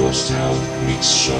Ghost Town Mix Show.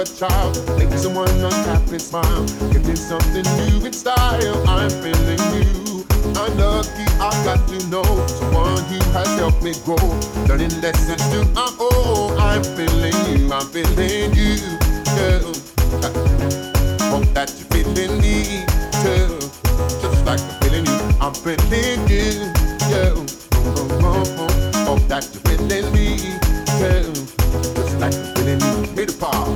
a child, make someone unhappy smile. If there's something new in style, I'm feeling new. I'm lucky I got to know someone who has helped me grow, learning lessons to my own. I'm feeling you, I'm feeling you, girl. Hope that you're feeling me, too. Just like I'm feeling you, I'm feeling you, girl. Hope that you're feeling me, too. Just like I'm feeling you, me the power.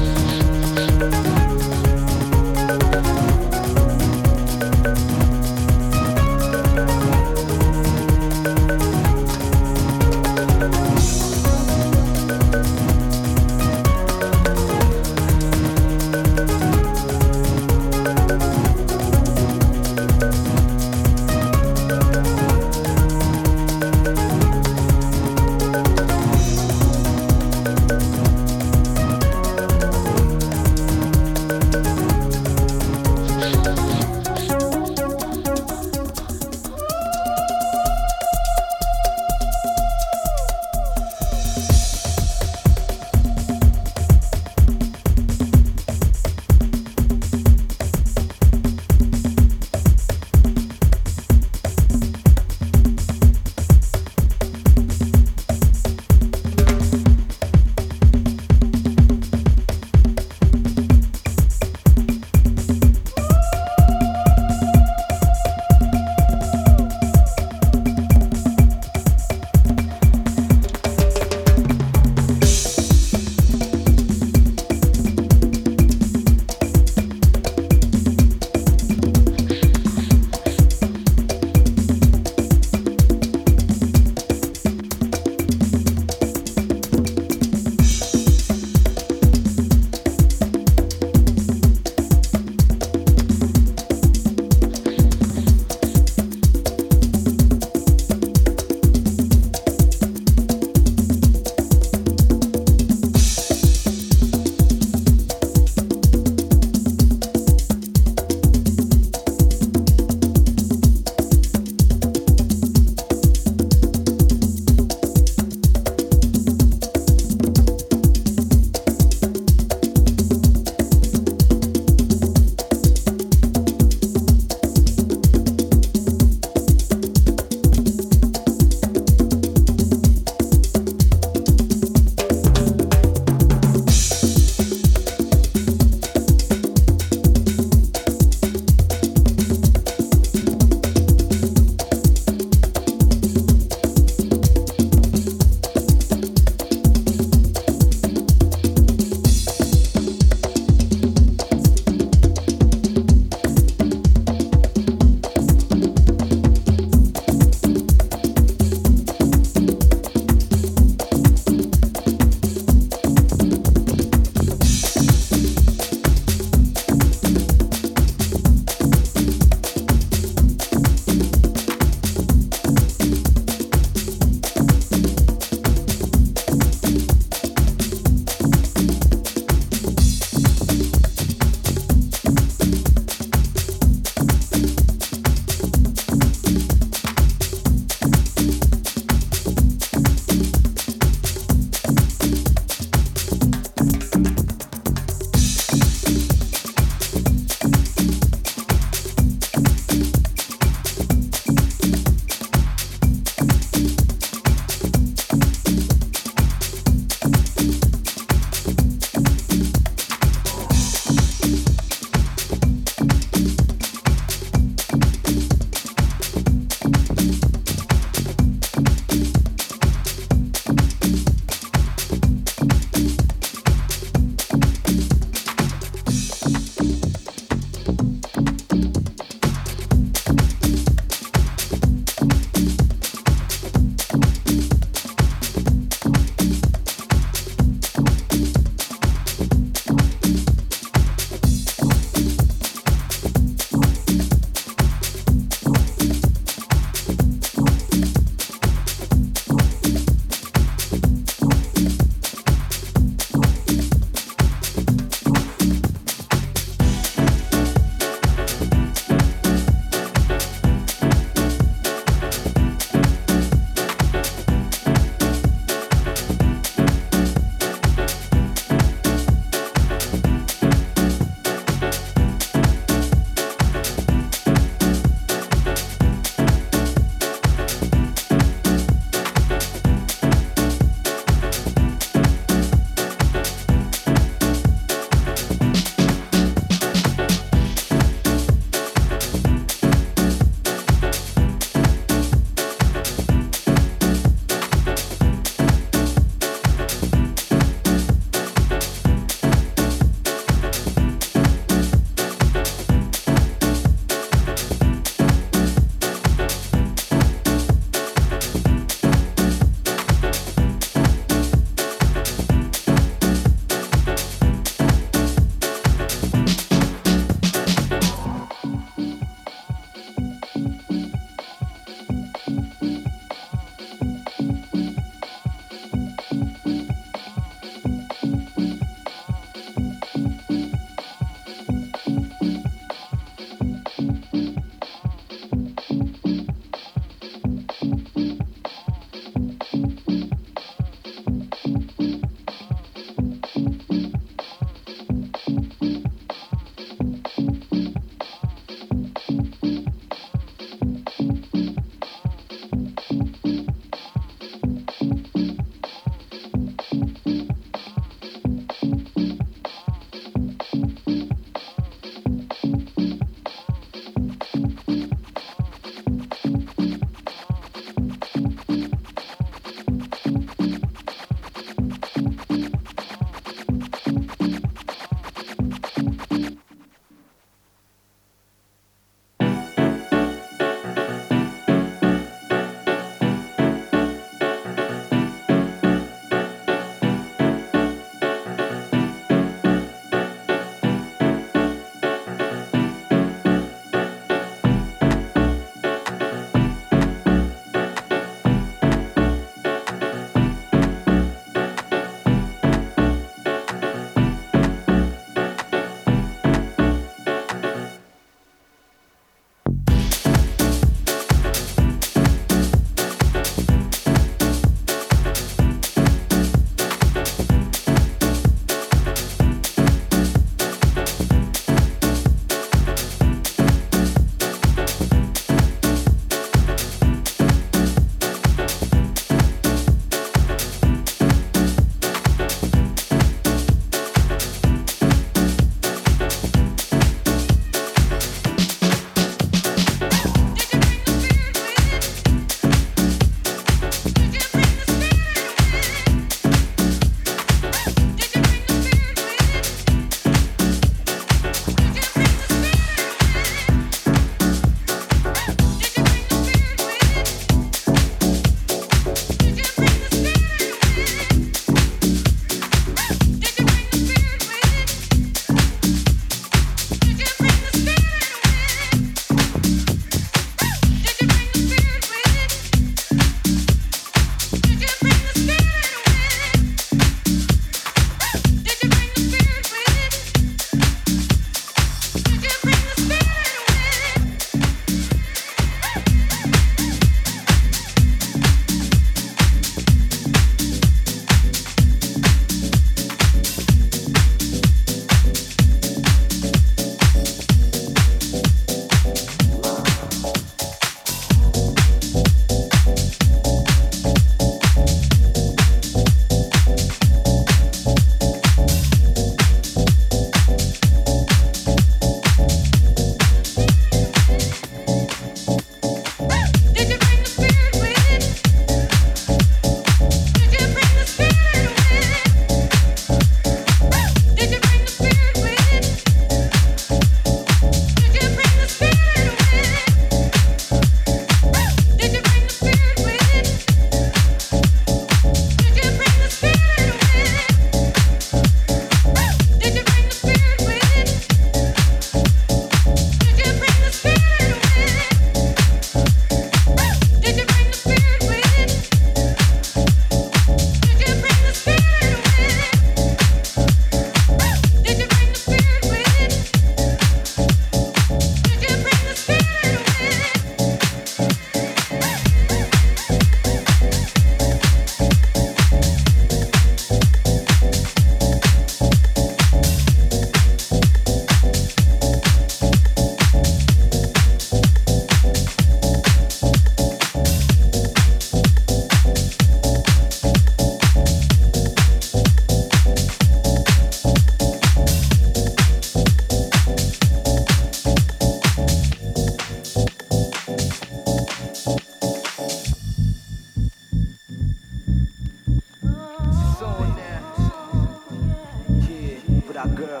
that girl,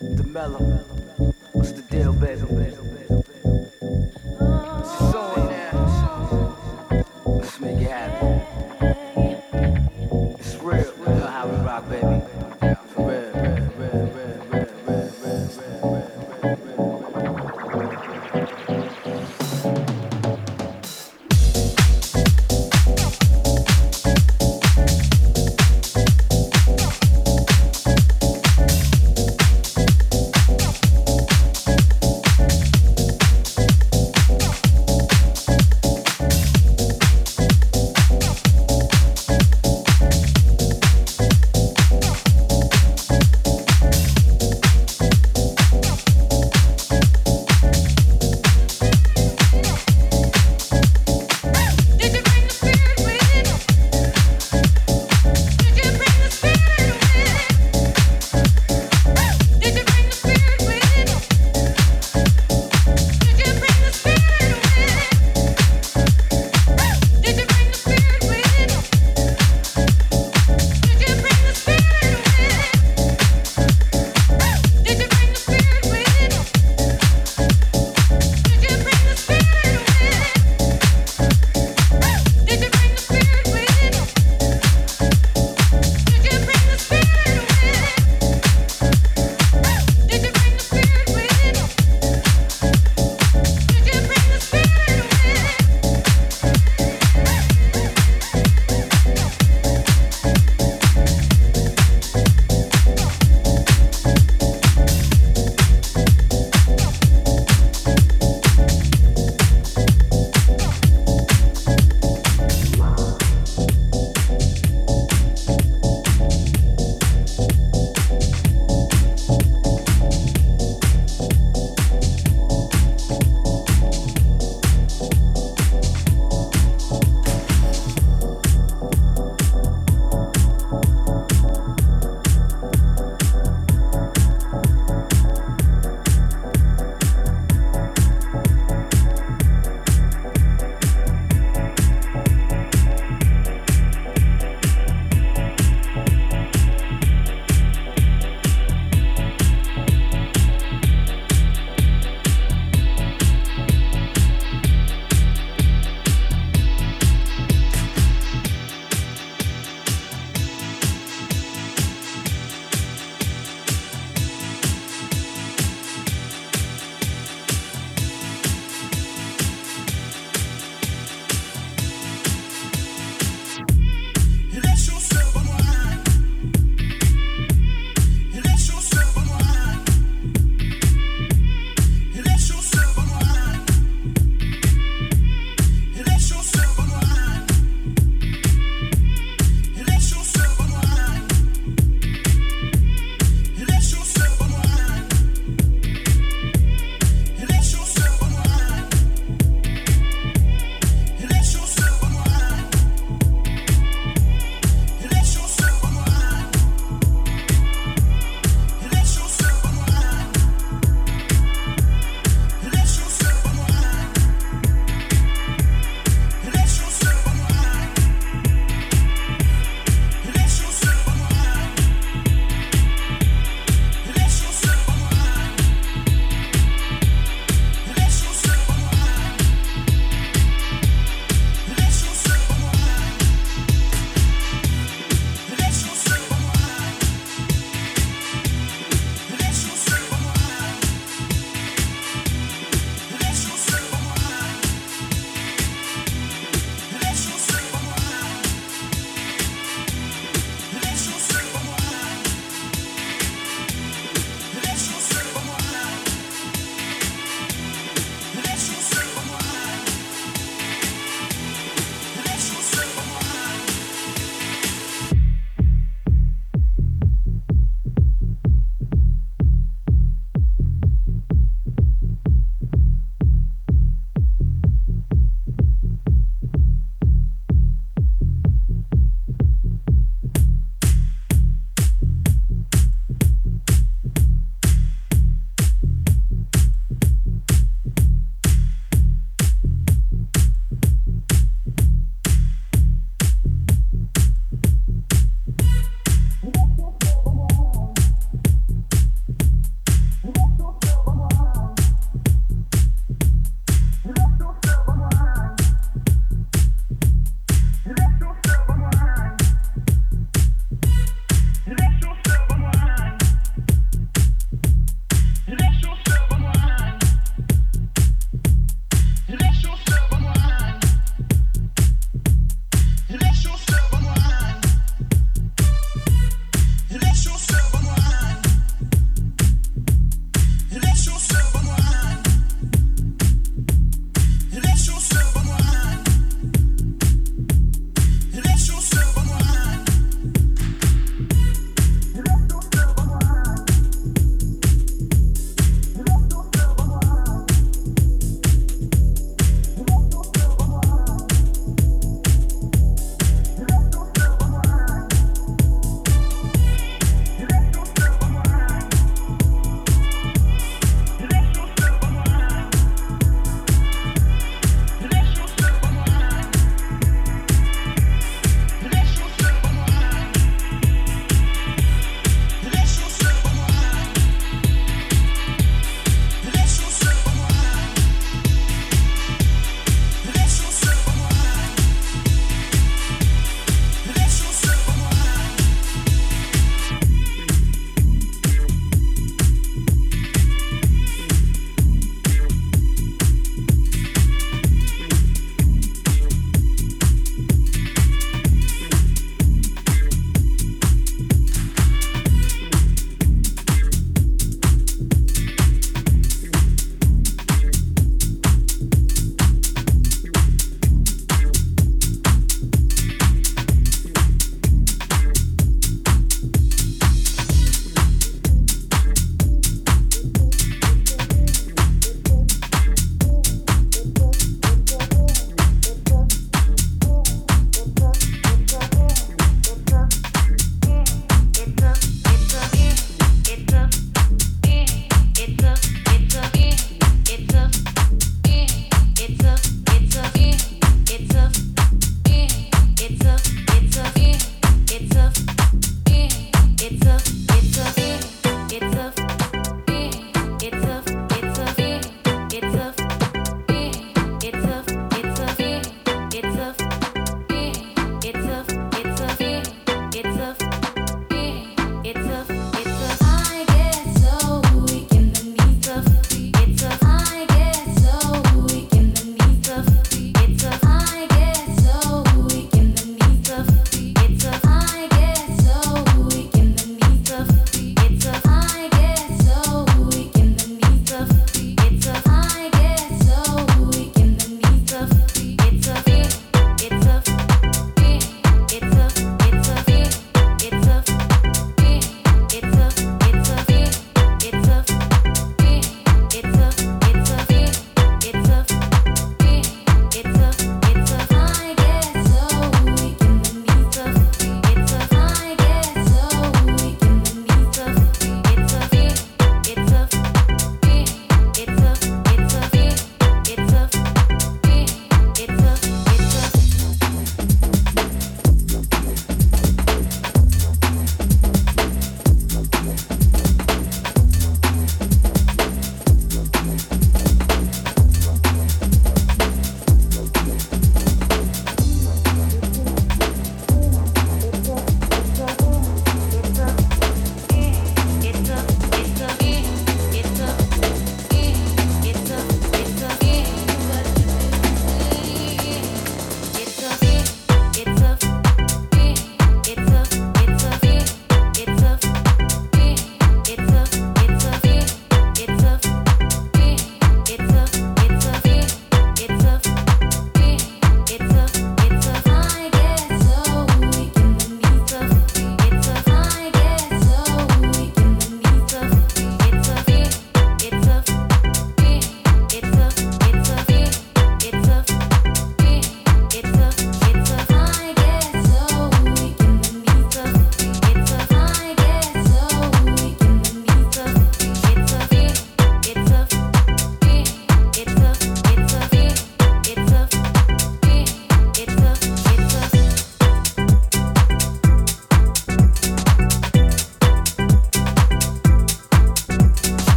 the mellow. What's the deal, baby? She's so in there. Let's make it happen. It's real, you know how we rock, baby. For real.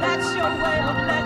That's your way of life.